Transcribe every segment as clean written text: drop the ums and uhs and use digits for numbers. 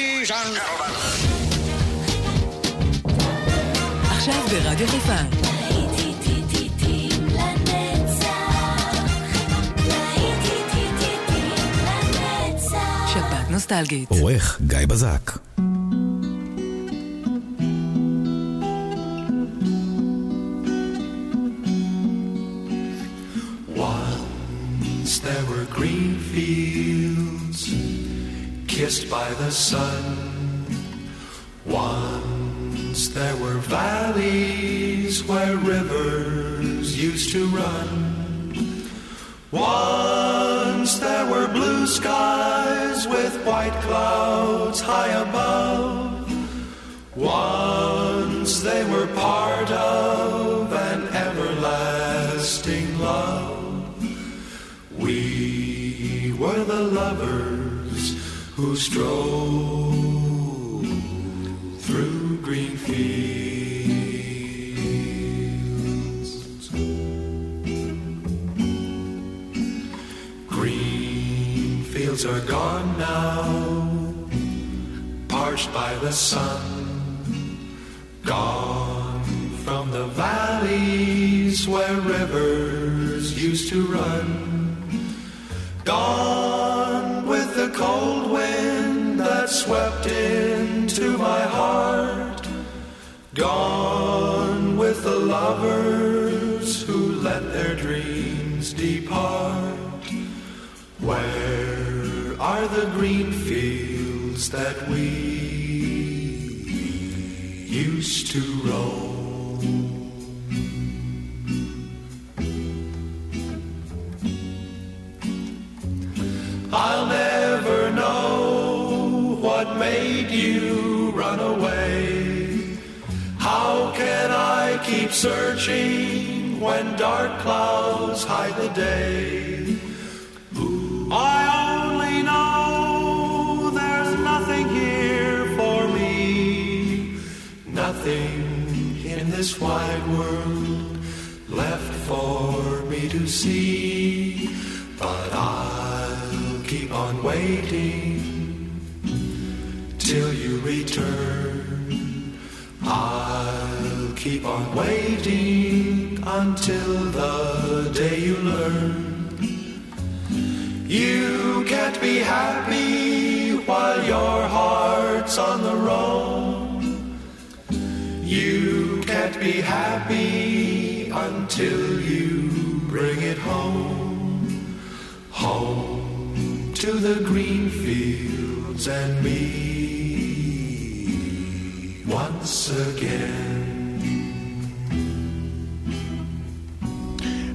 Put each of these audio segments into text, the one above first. דריז'ן. עכשיו ברדיו חיפה. להיטים לנצח. להיטים לנצח. שבת נוסטלגית. עורך גיא בזק. There were green fields kissed by the sun. Once there were valleys where rivers used to run. Once there were blue skies with white clouds high above. Once they were part of an everlasting love. We were the lovers who strolled through green fields. Green fields are gone now, parched by the sun, gone from the valleys where rivers used to run. Gone with the cold wind that swept into my heart. Gone with the lovers who let their dreams depart. Where are the green fields that we used to roam? I'll never know what made you run away. How can I keep searching when dark clouds hide the day? I only know there's nothing here for me. Nothing in this wide world left for me to see. But I'll keep on waiting till you return. I'll keep on waiting until the day you learn. You can't be happy while your heart's on the roam. You can't be happy until you bring it home. Home to the green fields and me once again.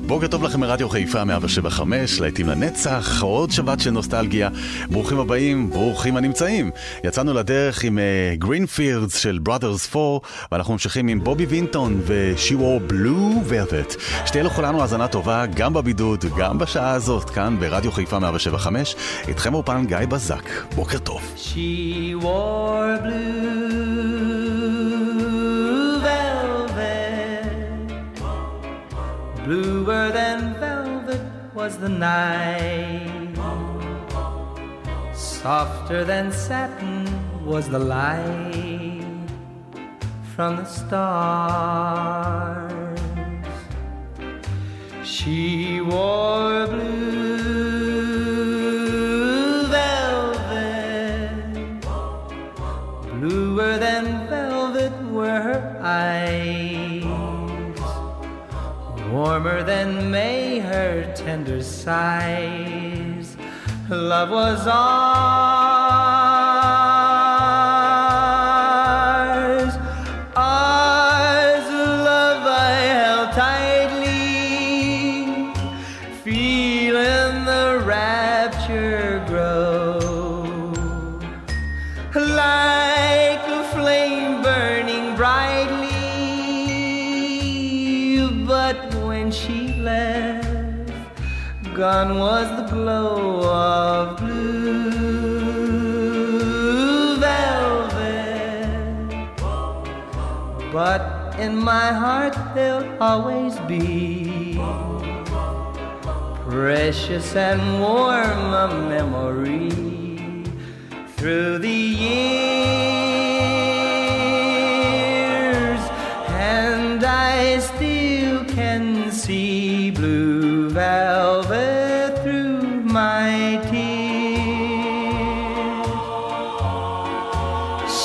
בוקר טוב לכם מרדיו חיפה 175, להיטים לנצח, עוד שבת של נוסטלגיה. ברוכים הבאים, ברוכים הנמצאים. יצאנו לדרך עם Greenfields של Brothers 4, ואנחנו ממשיכים עם בובי וינטון ושירו Blue Velvet. שתהיה לכולנו האזנה טובה, גם בבידוד, גם בשעה הזאת, כאן ברדיו חיפה 175. איתכם אורפן גיא בזק. בוקר טוב. She wore blue velvet. Bluer than velvet was the night. Softer than satin was the light from the stars. She wore blue velvet. Bluer than velvet were her eyes. Warmer than May, her tender sighs. Love was ours, ours, love I held tightly, feeling the rapture grow, like a flame burning brightly, but when she left, gone was the glow of blue velvet. But in my heart there'll always be precious and warm a memory through the years.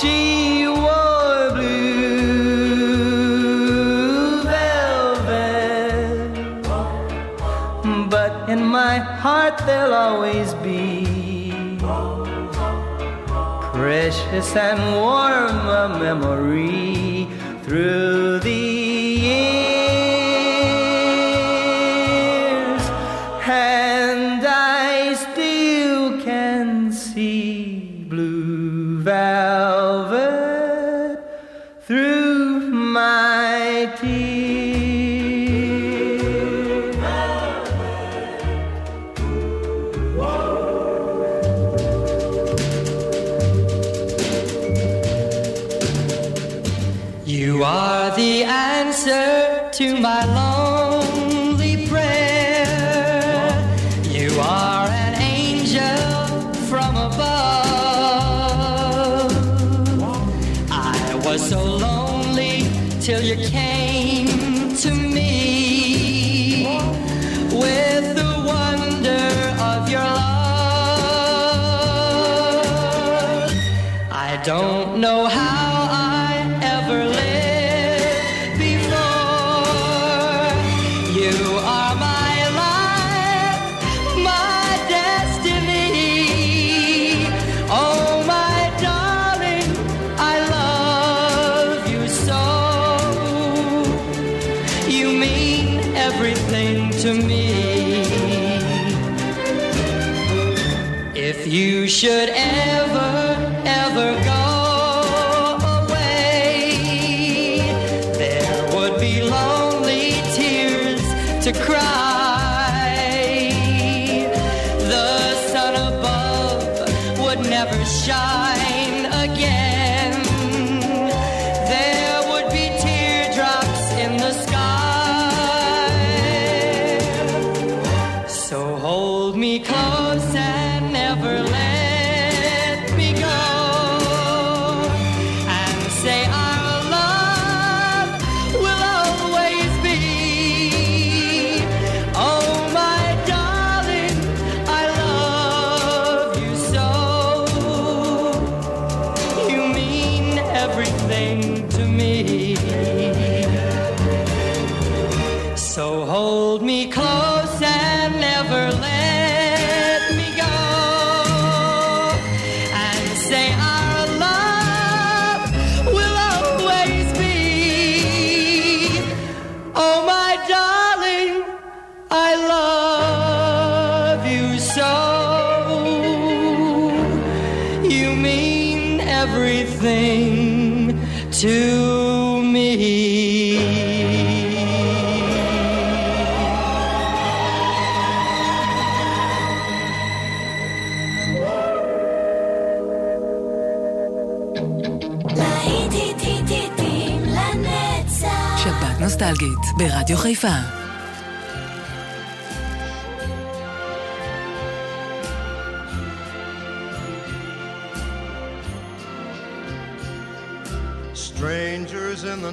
She wore blue velvet, but in my heart there'll always be precious and warm a memory through the years, and I still can see blue velvet. Should ever, ever go away, there would be lonely tears to cry. The sun above would never shine again. There would be teardrops in the sky. So hold me close and never let ברדיו חיפה. Strangers in the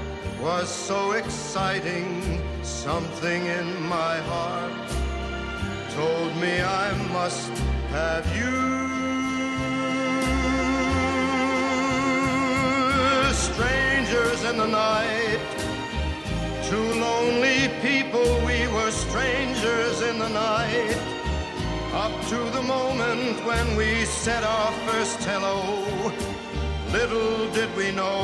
was so exciting. Something in my heart told me I must have you. Strangers in the night, two lonely people, we were strangers in the night. Up to the moment when we said our first hello, little did we know,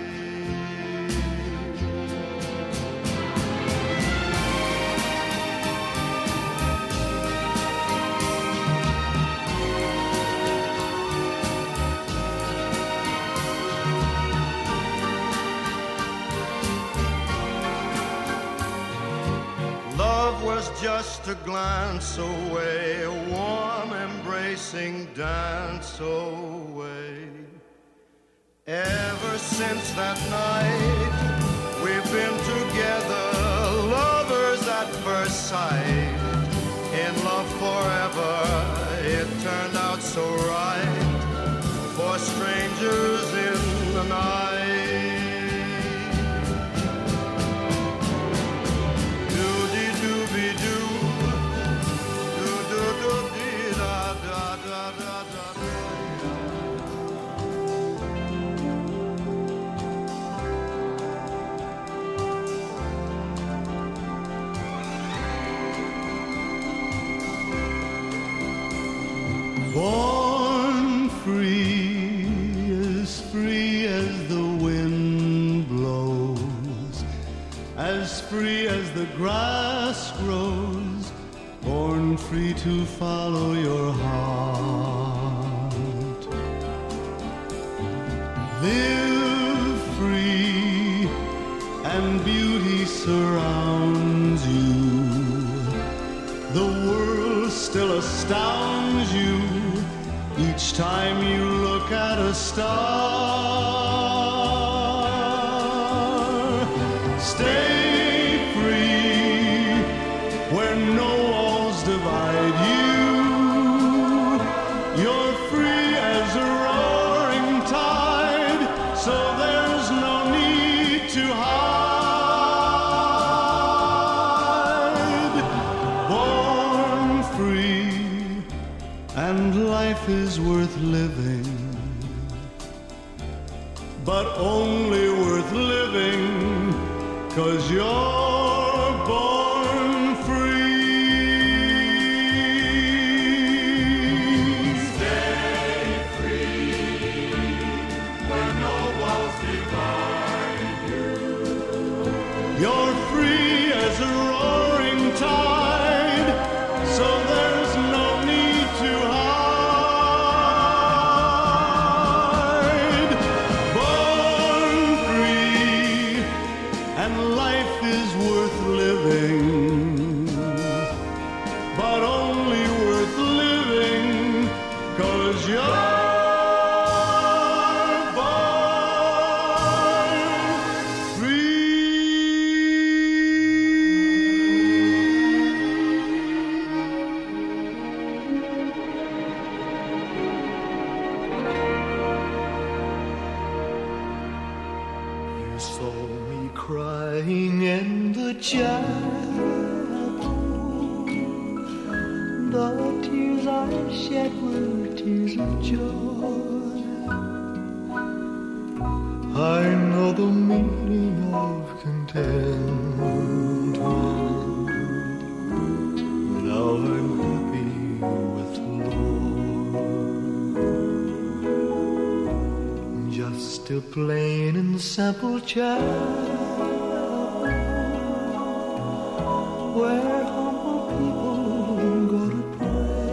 Love was just a glance away, a warm embracing dance away. Ever since that night, we've been together, lovers at first sight. In love forever, it turned out so right, for strangers in the night. Born free as the wind blows, as free as the grass grows, born free to follow your heart. Live free and beauty surrounds you, the world still astounds you. Each time you look at a star, stay free where no walls divide you. You're free as a roaring tide, so there's no need to hide. Born free, and life is worth living, but only worth living 'cause you're born free. Stay free where no walls divide you. You're free as a roaring tide, so there's no need to hide. Simple child, where humble people go to pray.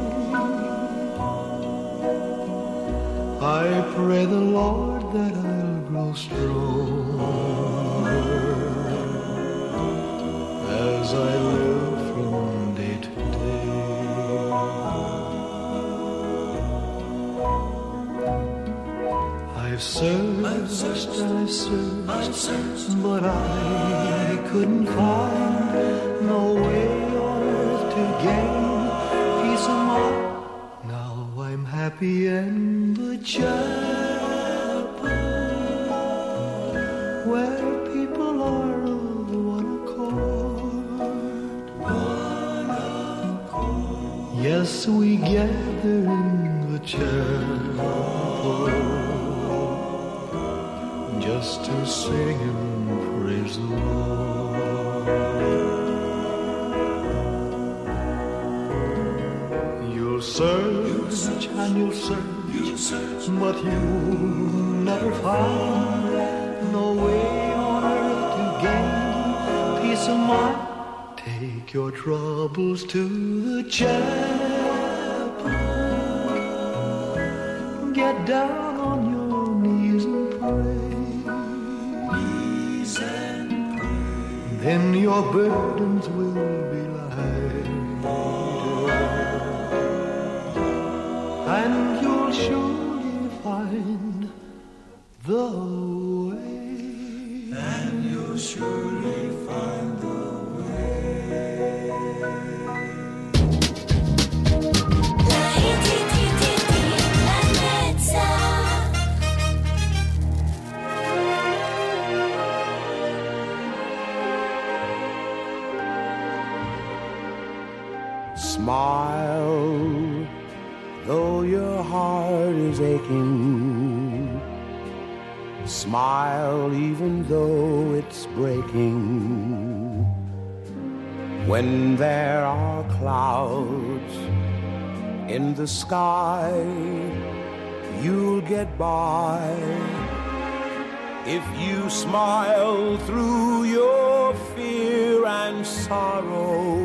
I pray the Lord that I'll grow stronger as I live from day to day. I've searched, but I couldn't find no way on earth to gain peace of mind. Now I'm happy in the chapel, where people are of one accord. Yes, we gather in the chapel just to sing and praise the Lord. You'll search, but you'll never find no way on earth to gain peace of mind. Take your troubles to the chapel, get down on your knees and pray. then your burdens will be lighter, and you'll surely find the way, and you'll surely find the way. Smile, though your heart is aching. Smile, even though it's breaking. When there are clouds in the sky, you'll get by if you smile through your fear and sorrow.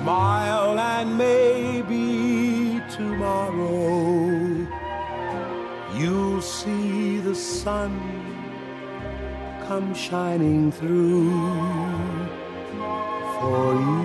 Smile and maybe tomorrow you'll see the sun come shining through for you.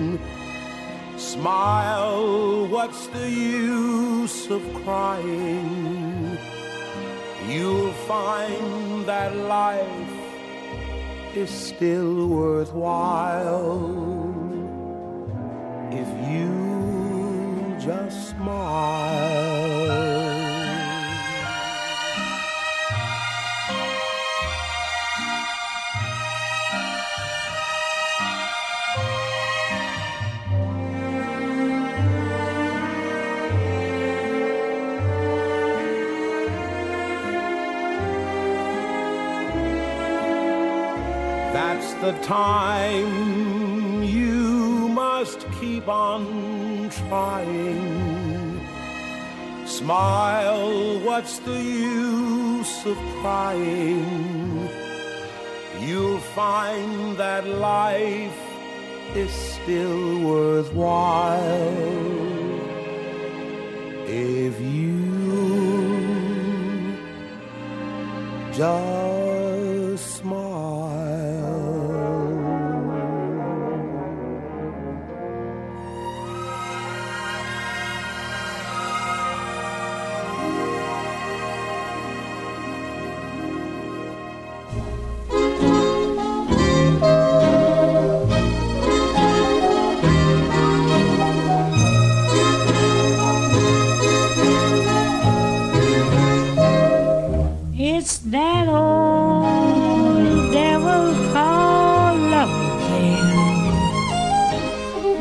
Smile, what's the use of crying? You'll find that life is still worthwhile if you just smile. That's the time you must keep on trying. Smile, what's the use of crying? You'll find that life is still worthwhile if you just smile. It's that old devil called love again.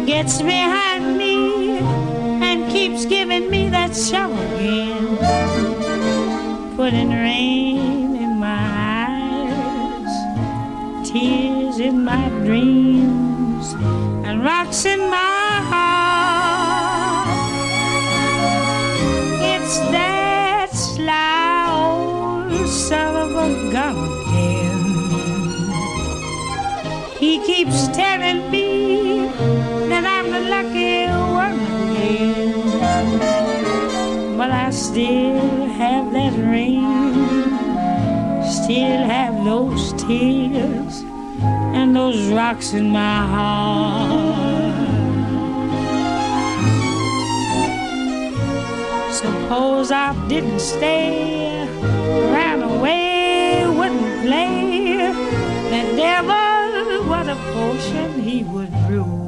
Gets behind me and keeps giving me that shovel again. Putting rain in my eyes, tears in my dreams, and rocks in my heart. It's that sly son of a gun again. He keeps telling me that I'm the lucky one again. But I still have that rain, still have those tears and those rocks in my heart. Suppose I didn't stay, ran away, wouldn't play, the devil, what a potion he would brew.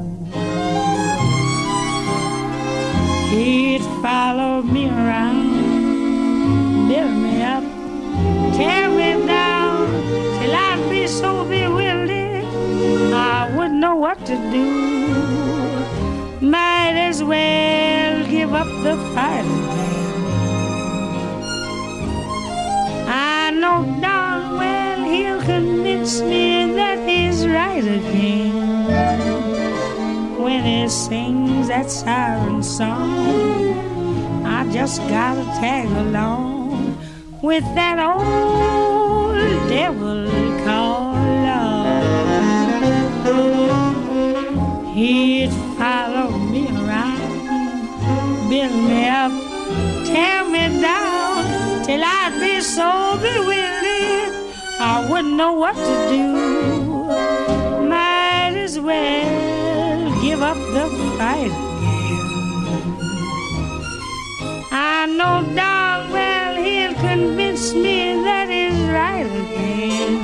He'd follow me around, build me up, tear me down, till I'd be so bewildered I wouldn't know what to do. Might as well give up the fight. I know darn well he'll come. tells me that he's right again. When he sings that siren song, I just gotta tag along with that old devil called love. He'd follow me around, build me up, tear me down, till I'd be so bewildered I wouldn't know what to do. Might as well give up the fight again. I know darn well he'll convince me that he's right again.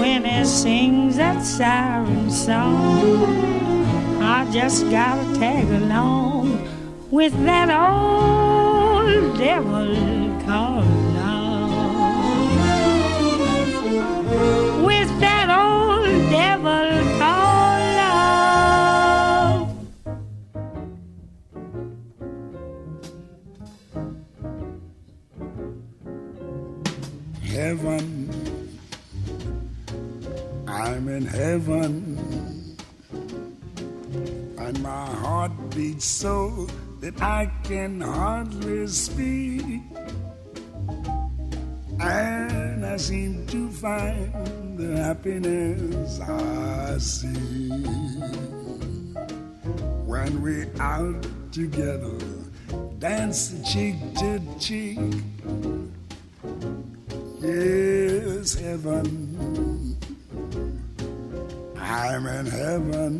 When he sings that siren song, I just gotta tag along with that old devil called. With that old devil called love. Heaven, I'm in heaven, and my heart beats so that I can hardly speak. And I seem to find the happiness I see when we're out together, dancing cheek to cheek. Yes, heaven, I'm in heaven,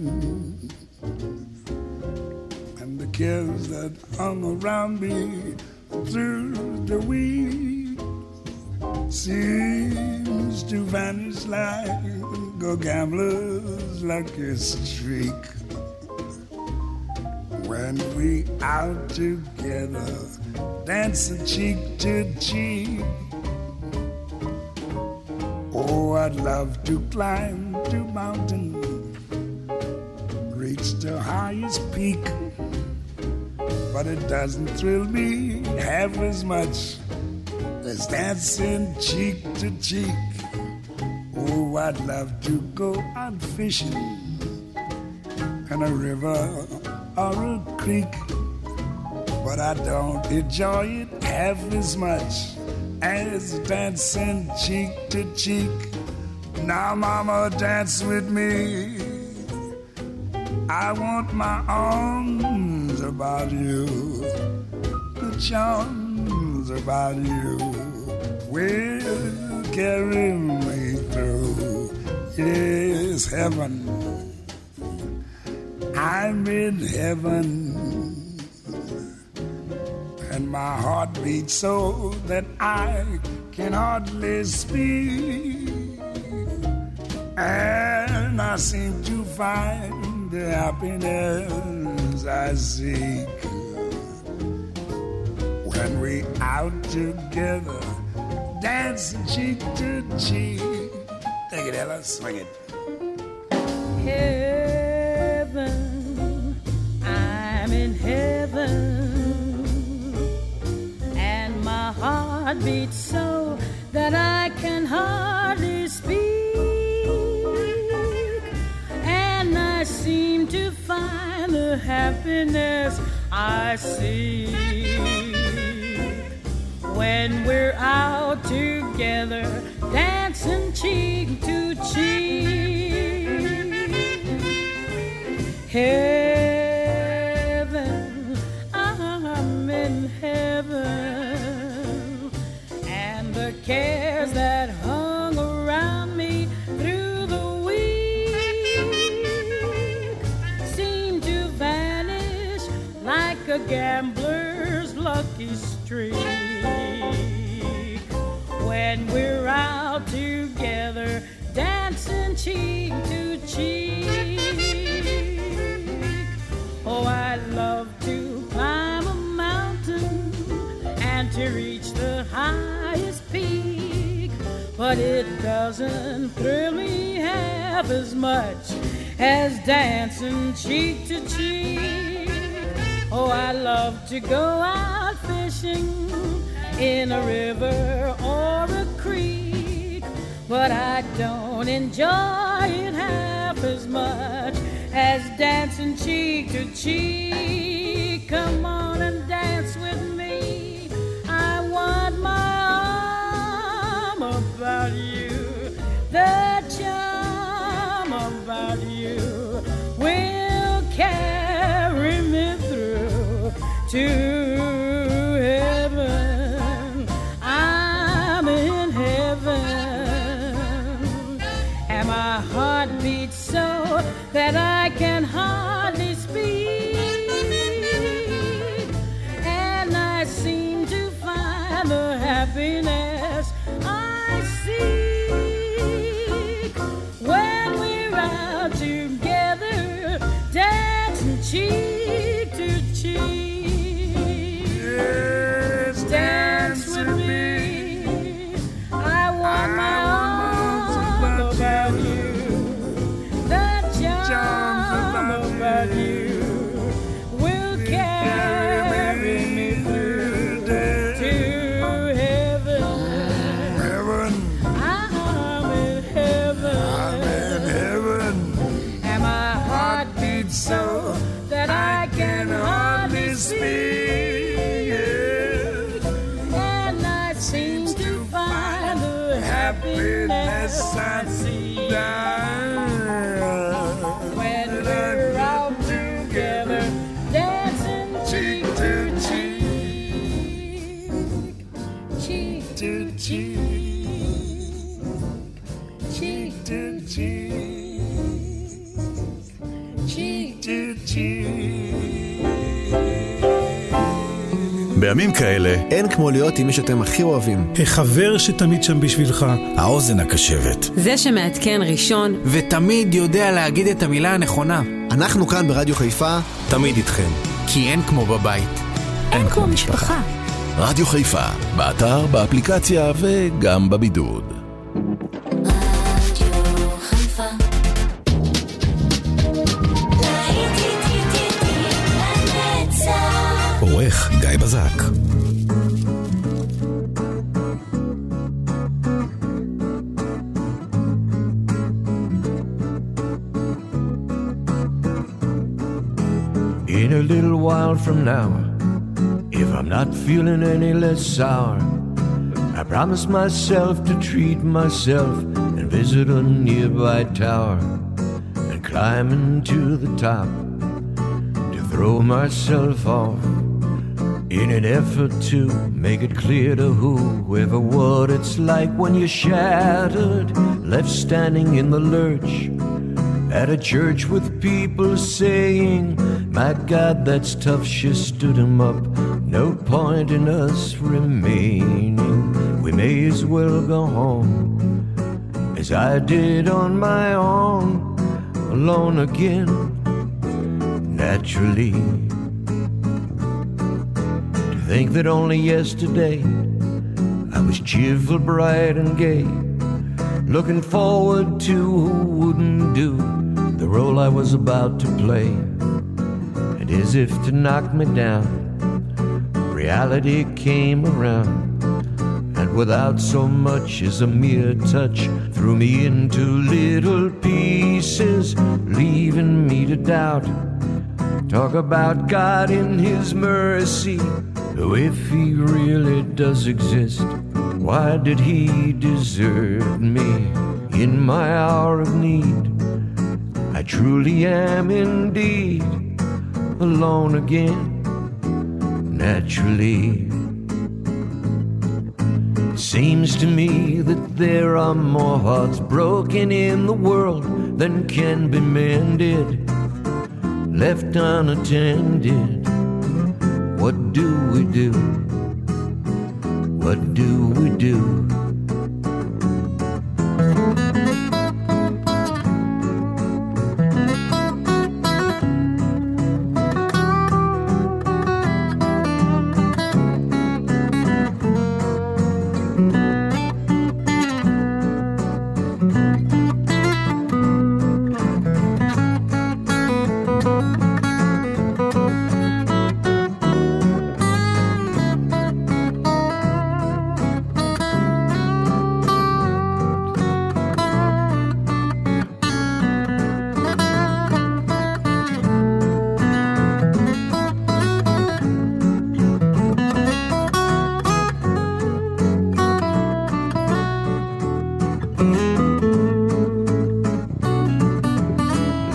and the kids that hung around me through the week seems to vanish like a gambler's lucky streak. When we out together, dancing cheek to cheek. Oh, I'd love to climb to mountain, reach the highest peak, but it doesn't thrill me half as much as dancing cheek to cheek. Oh, I'd love to go out fishing in a river or a creek, but I don't enjoy it half as much as dancing cheek to cheek. Now, mama, dance with me. I want my arms about you, the charms about you will carry me through. Yes, heaven, I'm in heaven, and my heart beats so that I can hardly speak, and I seem to find the happiness I seek when we out together, dancing cheek to cheek. Take it, Ella, swing it. Heaven, I'm in heaven, and my heart beats so that I can hardly speak, and I seem to find the happiness I seek when we're out together, dancing cheek to cheek. Heaven, I'm in heaven, and the cares that hung around me through the week seem to vanish like a gambler's lucky streak. When we're out together, dancing cheek to cheek. Oh, I'd love to climb a mountain and to reach the highest peak, but it doesn't thrill me half as much as dancing cheek to cheek. Oh, I'd love to go out fishing in a river or a creek, But I don't enjoy it half as much as dancing cheek to cheek. Come on and dance with me. I want my arm about you, the charm about you will carry me through to that I can hardly speak, and I seem to find the happiness I seek when we're out together, dancing cheek to cheek. Yes, dance with me. I want my arms about you. בימים כאלה אין כמו להיות עם מי שאתם הכי אוהבים, החבר שתמיד שם בשבילך, האוזן הקשבת, זה שמעדכן ראשון ותמיד יודע להגיד את המילה הנכונה. אנחנו כאן ברדיו חיפה תמיד איתכם, כי אין כמו בבית, אין כמו משפחה. רדיו חיפה, באתר, באפליקציה וגם בבידוד. עורך גיא בזק. In a little while from now, if I'm not feeling any less sour, I promise myself to treat myself and visit a nearby tower and climb into the top to throw myself off, in an effort to make it clear to whoever what it's like when you're shattered, left standing in the lurch at a church with people saying, my God, that's tough, she stood him up, no point in us remaining, we may as well go home as I did on my own, alone again, naturally. Think that only yesterday I was cheerful, bright and gay, looking forward to who wouldn't do the role I was about to play. And as if to knock me down, reality came around, and without so much as a mere touch, threw me into little pieces, leaving me to doubt. Talk about God in his mercy, if he really does exist, why did he desert me in my hour of need? I truly am indeed alone again, naturally. It seems to me that there are more hearts broken in the world than can be mended, left unattended. What do we do? What do we do?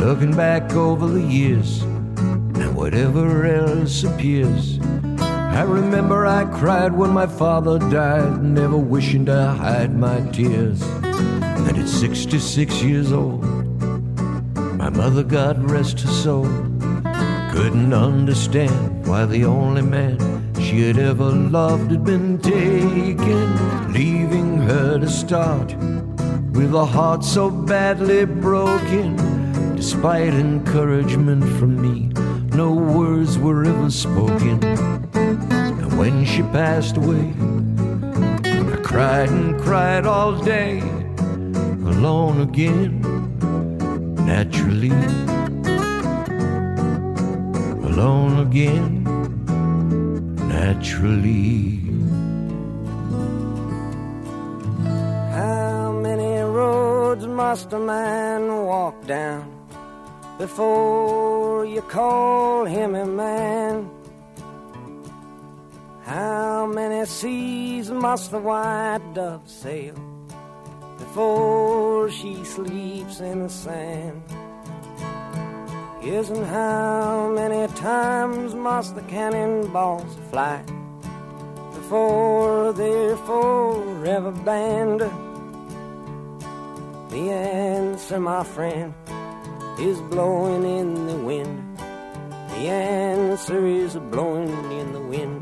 Looking back over the years and whatever else appears, I remember I cried when my father died, never wishing to hide my tears. And at 66 years old, my mother, God rest her soul, couldn't understand why the only man she had ever loved had been taken, leaving her to start with a heart so badly broken. Despite encouragement from me, no words were ever spoken. And when she passed away, I cried and cried all day, alone again, naturally, alone again, naturally. How many roads must a man walk down before you call him a man? How many seas must the white dove sail before she sleeps in the sand? Yes, and how many times must the cannonballs fly before they're forever banned? The answer, my friend, is blowing in the wind. The answer is blowing in the wind.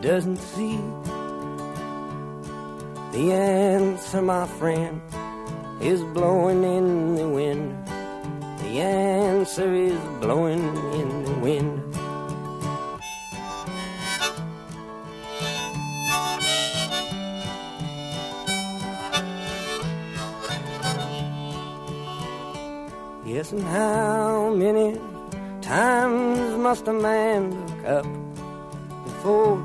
doesn't see? The answer, my friend, is blowing in the wind. The answer is blowing in the wind. Yes, and how many times must a man look up before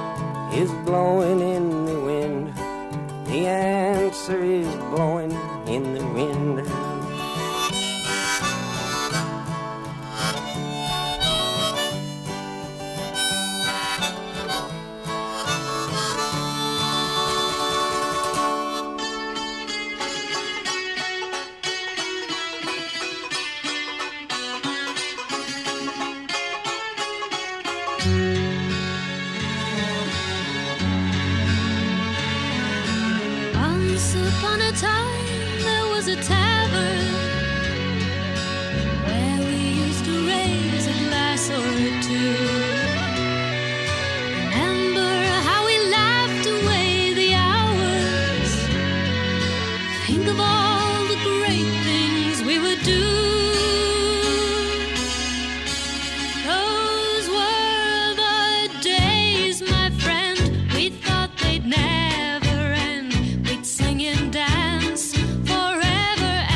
is blowing in the wind. The answer is blowing in the wind. Never end, we'd sing and dance forever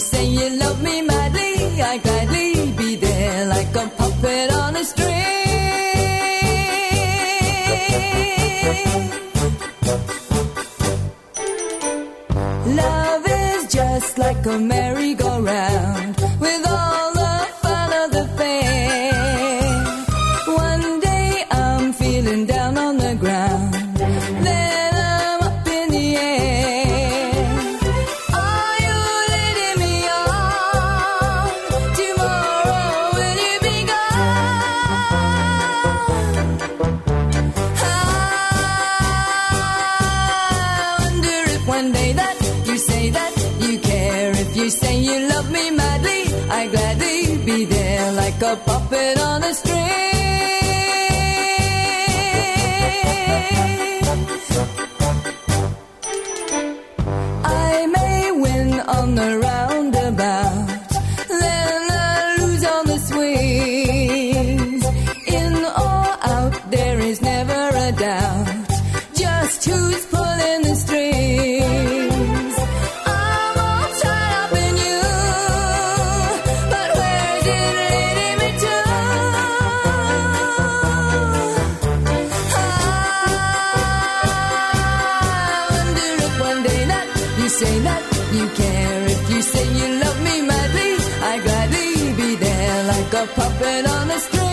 You say you love me madly, I gladly be there like a puppet on a string. Love is just like a merry-go-round with all the fun of the fame. One day I'm feeling down on the ground, then I'm up in the air. Are you leading me on? Tomorrow will you be gone? I wonder if one day that you say that you care. If you say you love me madly, I gladly be there like a puppet on a string. I may win on the roundabout, then I lose on the swings. In or out, there is never a doubt, just who's pulling the strings. I'm all tied up in you, but where's it leading me to? I wonder if one day that you say that you care. If you say you love me madly, I'd gladly be there like a puppet on a string.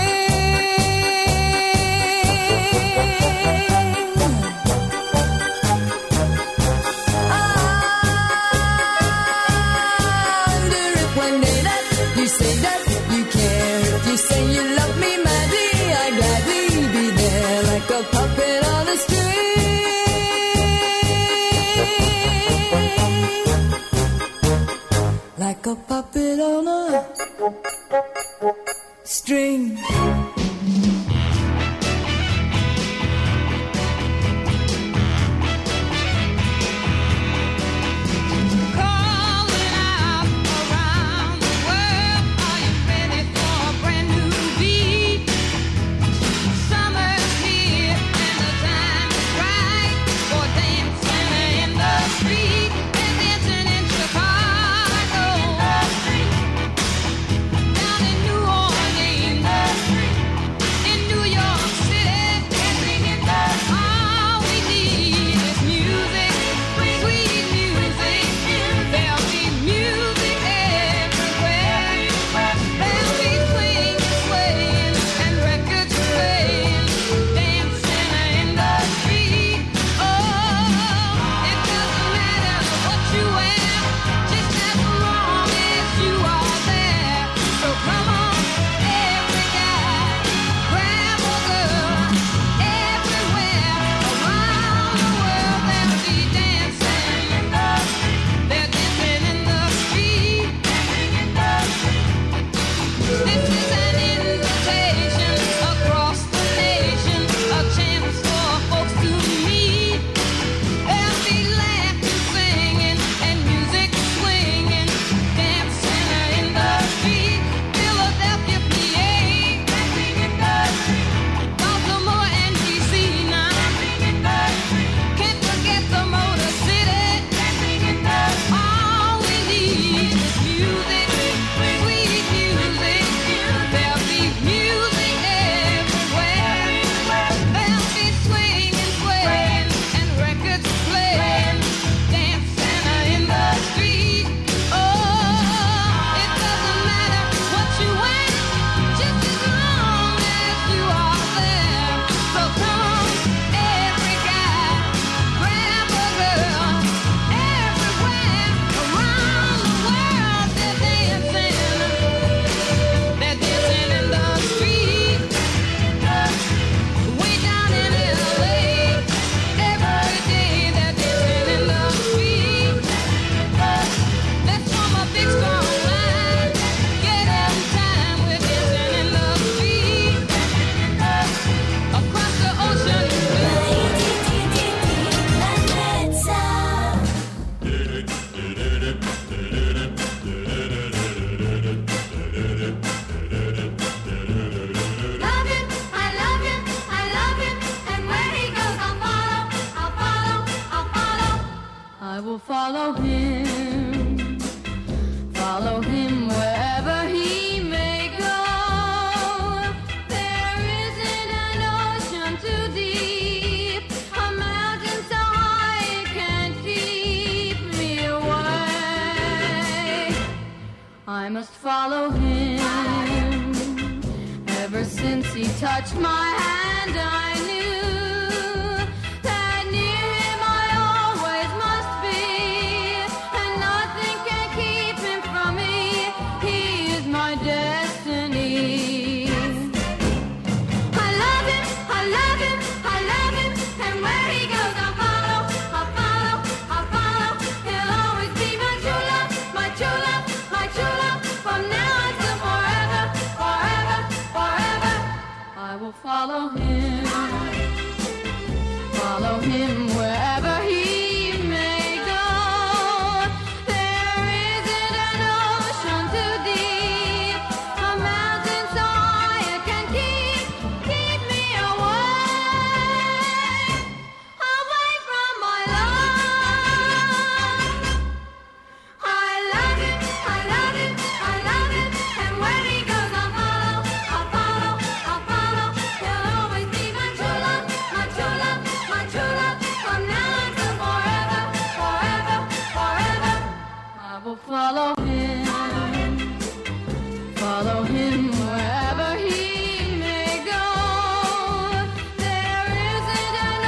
You say that you care. If you say you love me madly, I'd gladly be there like a puppet on a string. Like a puppet on a string. touched my hand, I knew that near him I always must be, and nothing can keep him from me. He is my destiny. I love him, I love him, I love him, and where he goes I'll follow, I'll follow, I'll follow. He'll always be my true love, my true love, my true love, from now on to forever, forever, forever. I will follow him. Follow him wherever he may go. There isn't an ocean too deep, a mountain so high it can keep me away from my love. I love him, I love him, I love him, and where he goes I'll follow, I'll follow, I'll follow. He'll always be my true love, my true love, my true love, from now on to forever, forever, forever. I will follow him wherever he may go. There isn't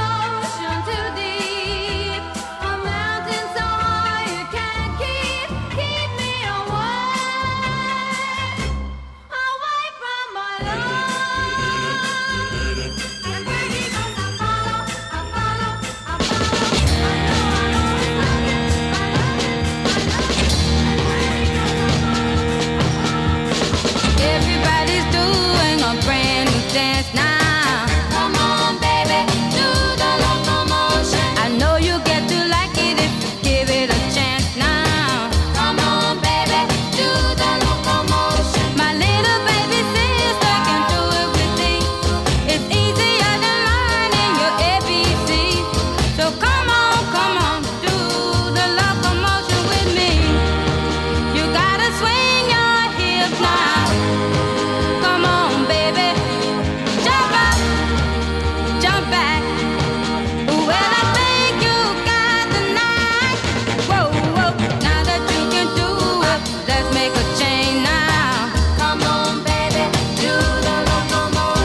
an ocean too deep, a mountain so high it can keep me away from my love. And where he goes, I'll follow, I'll follow, I'll follow. Everybody's doing a brand new dance now. Come on, baby, do the locomotion. I know you get to like it if you give it a chance now. Come on, baby, do the locomotion. My little baby sister can do it with me. It's easier than learning your ABC. So come on, do the locomotion with me. You gotta swing your hips now. Come on, baby, jump up, jump back. Well, I think you got the night. Whoa, whoa, now that you can do it, let's make a change now. Come on, baby, do the locomotion. A chugga-chugga motion like a railroad train now. Come on, baby, do the locomotion. Do it nice and easy now, don't lose control. A little bit of rhythm and a lot of soul. Come on, do the locomotion with me. Yeah, yeah, yeah, yeah. Move around the floor in a locomotion. Come on, baby, do the locomotion. Do it holding hands if you get the notion. Come on, baby, do the locomotion. There's never been a dance that's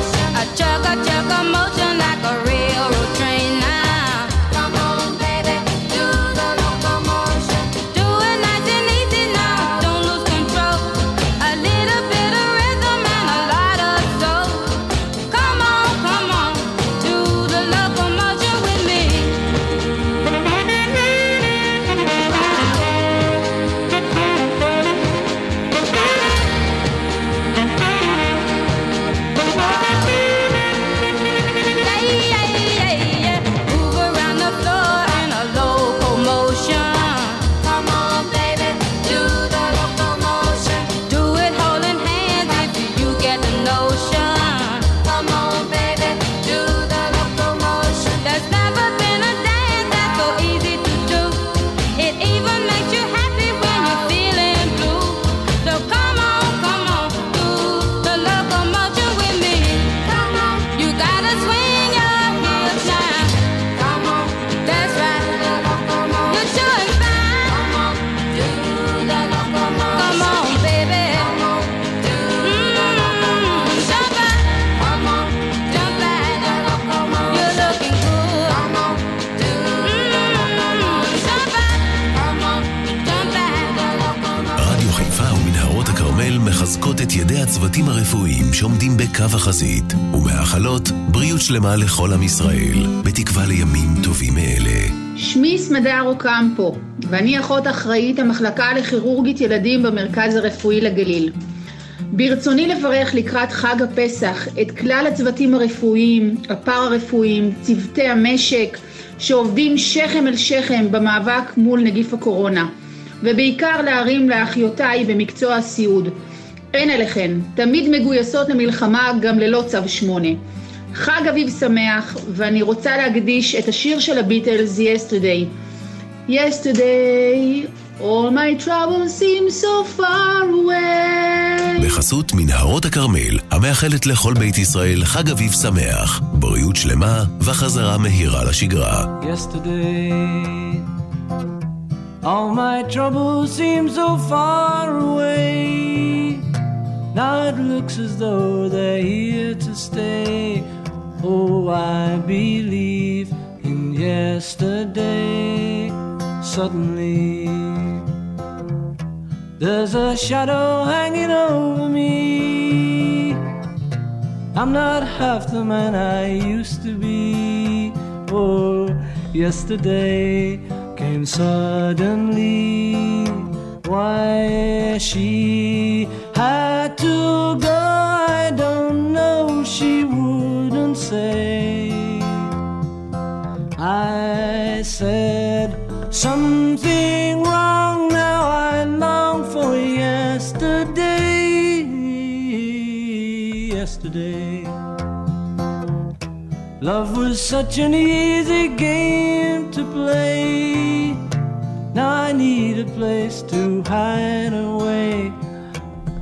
so easy to do. It even makes you happy when you're feeling blue. So come on, do the locomotion with me. Come on, you gotta swing your hips now. Come on, that's right. You're doing fine. Come on, do the locomotion. Come on, baby. Come on, do the locomotion. Jump up, come on, jump back. You're looking good. Come on, do the locomotion. Jump up, come on, jump back. רדיו חיפה ומנהרות הכרמל מחזקות את ידי הצוותים הרפואיים שעומדים בקו החזית ומאחלות בריאות שלמה לכל עם ישראל, בתקווה לימים טובים מאלה. שמי סמדר אוקמפו, ואני אחות אחראית המחלקה לכירורגית ילדים במרכז הרפואי לגליל. ברצוני לברך לקראת חג הפסח את כלל הצוותים הרפואיים, הפארה-רפואיים, צוותי המשק, שעובדים שכם אל שכם במאבק מול נגיף הקורונה, ובעיקר להרים לאחיותיי במקצוע הסיעוד. אין עליכן, תמיד מגויסות למלחמה גם ללא צו 8. חג אביב שמח, ואני רוצה להקדיש את השיר של הביטלס, Yesterday. Yesterday, all my troubles seem so far away. בחסות מנהרות הכרמל, המאחלת לכל בית ישראל חג אביב שמח, בריאות שלמה וחזרה מהירה לשגרה. Yesterday, all my troubles seem so far away. Now it looks as though they're here to stay. Oh, I believe in yesterday. Suddenly there's a shadow hanging over me. I'm not half the man I used to be. Oh, yesterday came suddenly. Why she had to go, I don't know, she wouldn't say. I said something wrong, now I long for yesterday. Yesterday love was such an easy game to play. Now I need a place to hide away.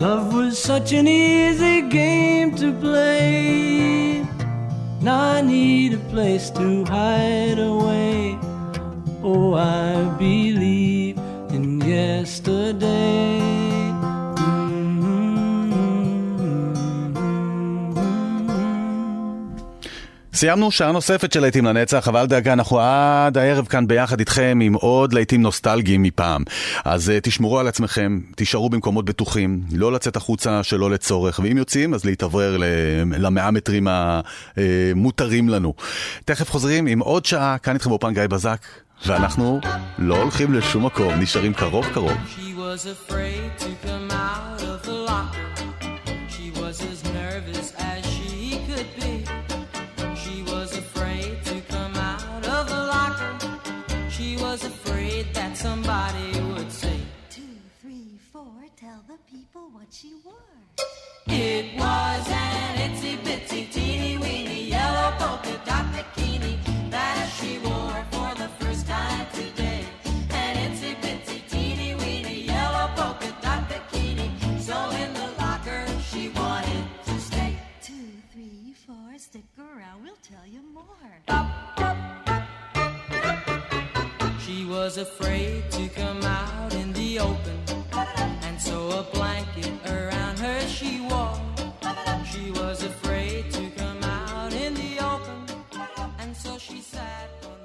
love was such an easy game to play. Now I need a place to hide away. Oh, I believe in yesterday. סיימנו שעה נוספת של להיטים לנצח, אבל דאגה, אנחנו עד הערב כאן ביחד איתכם עם עוד להיטים נוסטלגיים מפעם. אז תשמרו על עצמכם, תישארו במקומות בטוחים, לא לצאת החוצה שלא לצורך, ואם יוצאים אז להתעברר ל100 מטרים המותרים לנו. תכף חוזרים עם עוד שעה, כאן איתכם באופן גיא בזק, ואנחנו לא הולכים לשום מקום, נשארים קרוב קרוב. She was afraid to come out of the lock. She was as nervous as she could be. Was afraid that somebody would say 2, 3, 4 tell the people what she wore. It was an itsy bitsy teeny weeny yellow polka dot bikini that she wore for the first time today. An itsy bitsy teeny weeny yellow polka dot bikini, so in the locker she wanted to stay. 2, 3, 4 stick around, we'll tell you more. She was afraid to come out in the open, and so a blanket around her she wore. She was afraid to come out in the open, and so she sat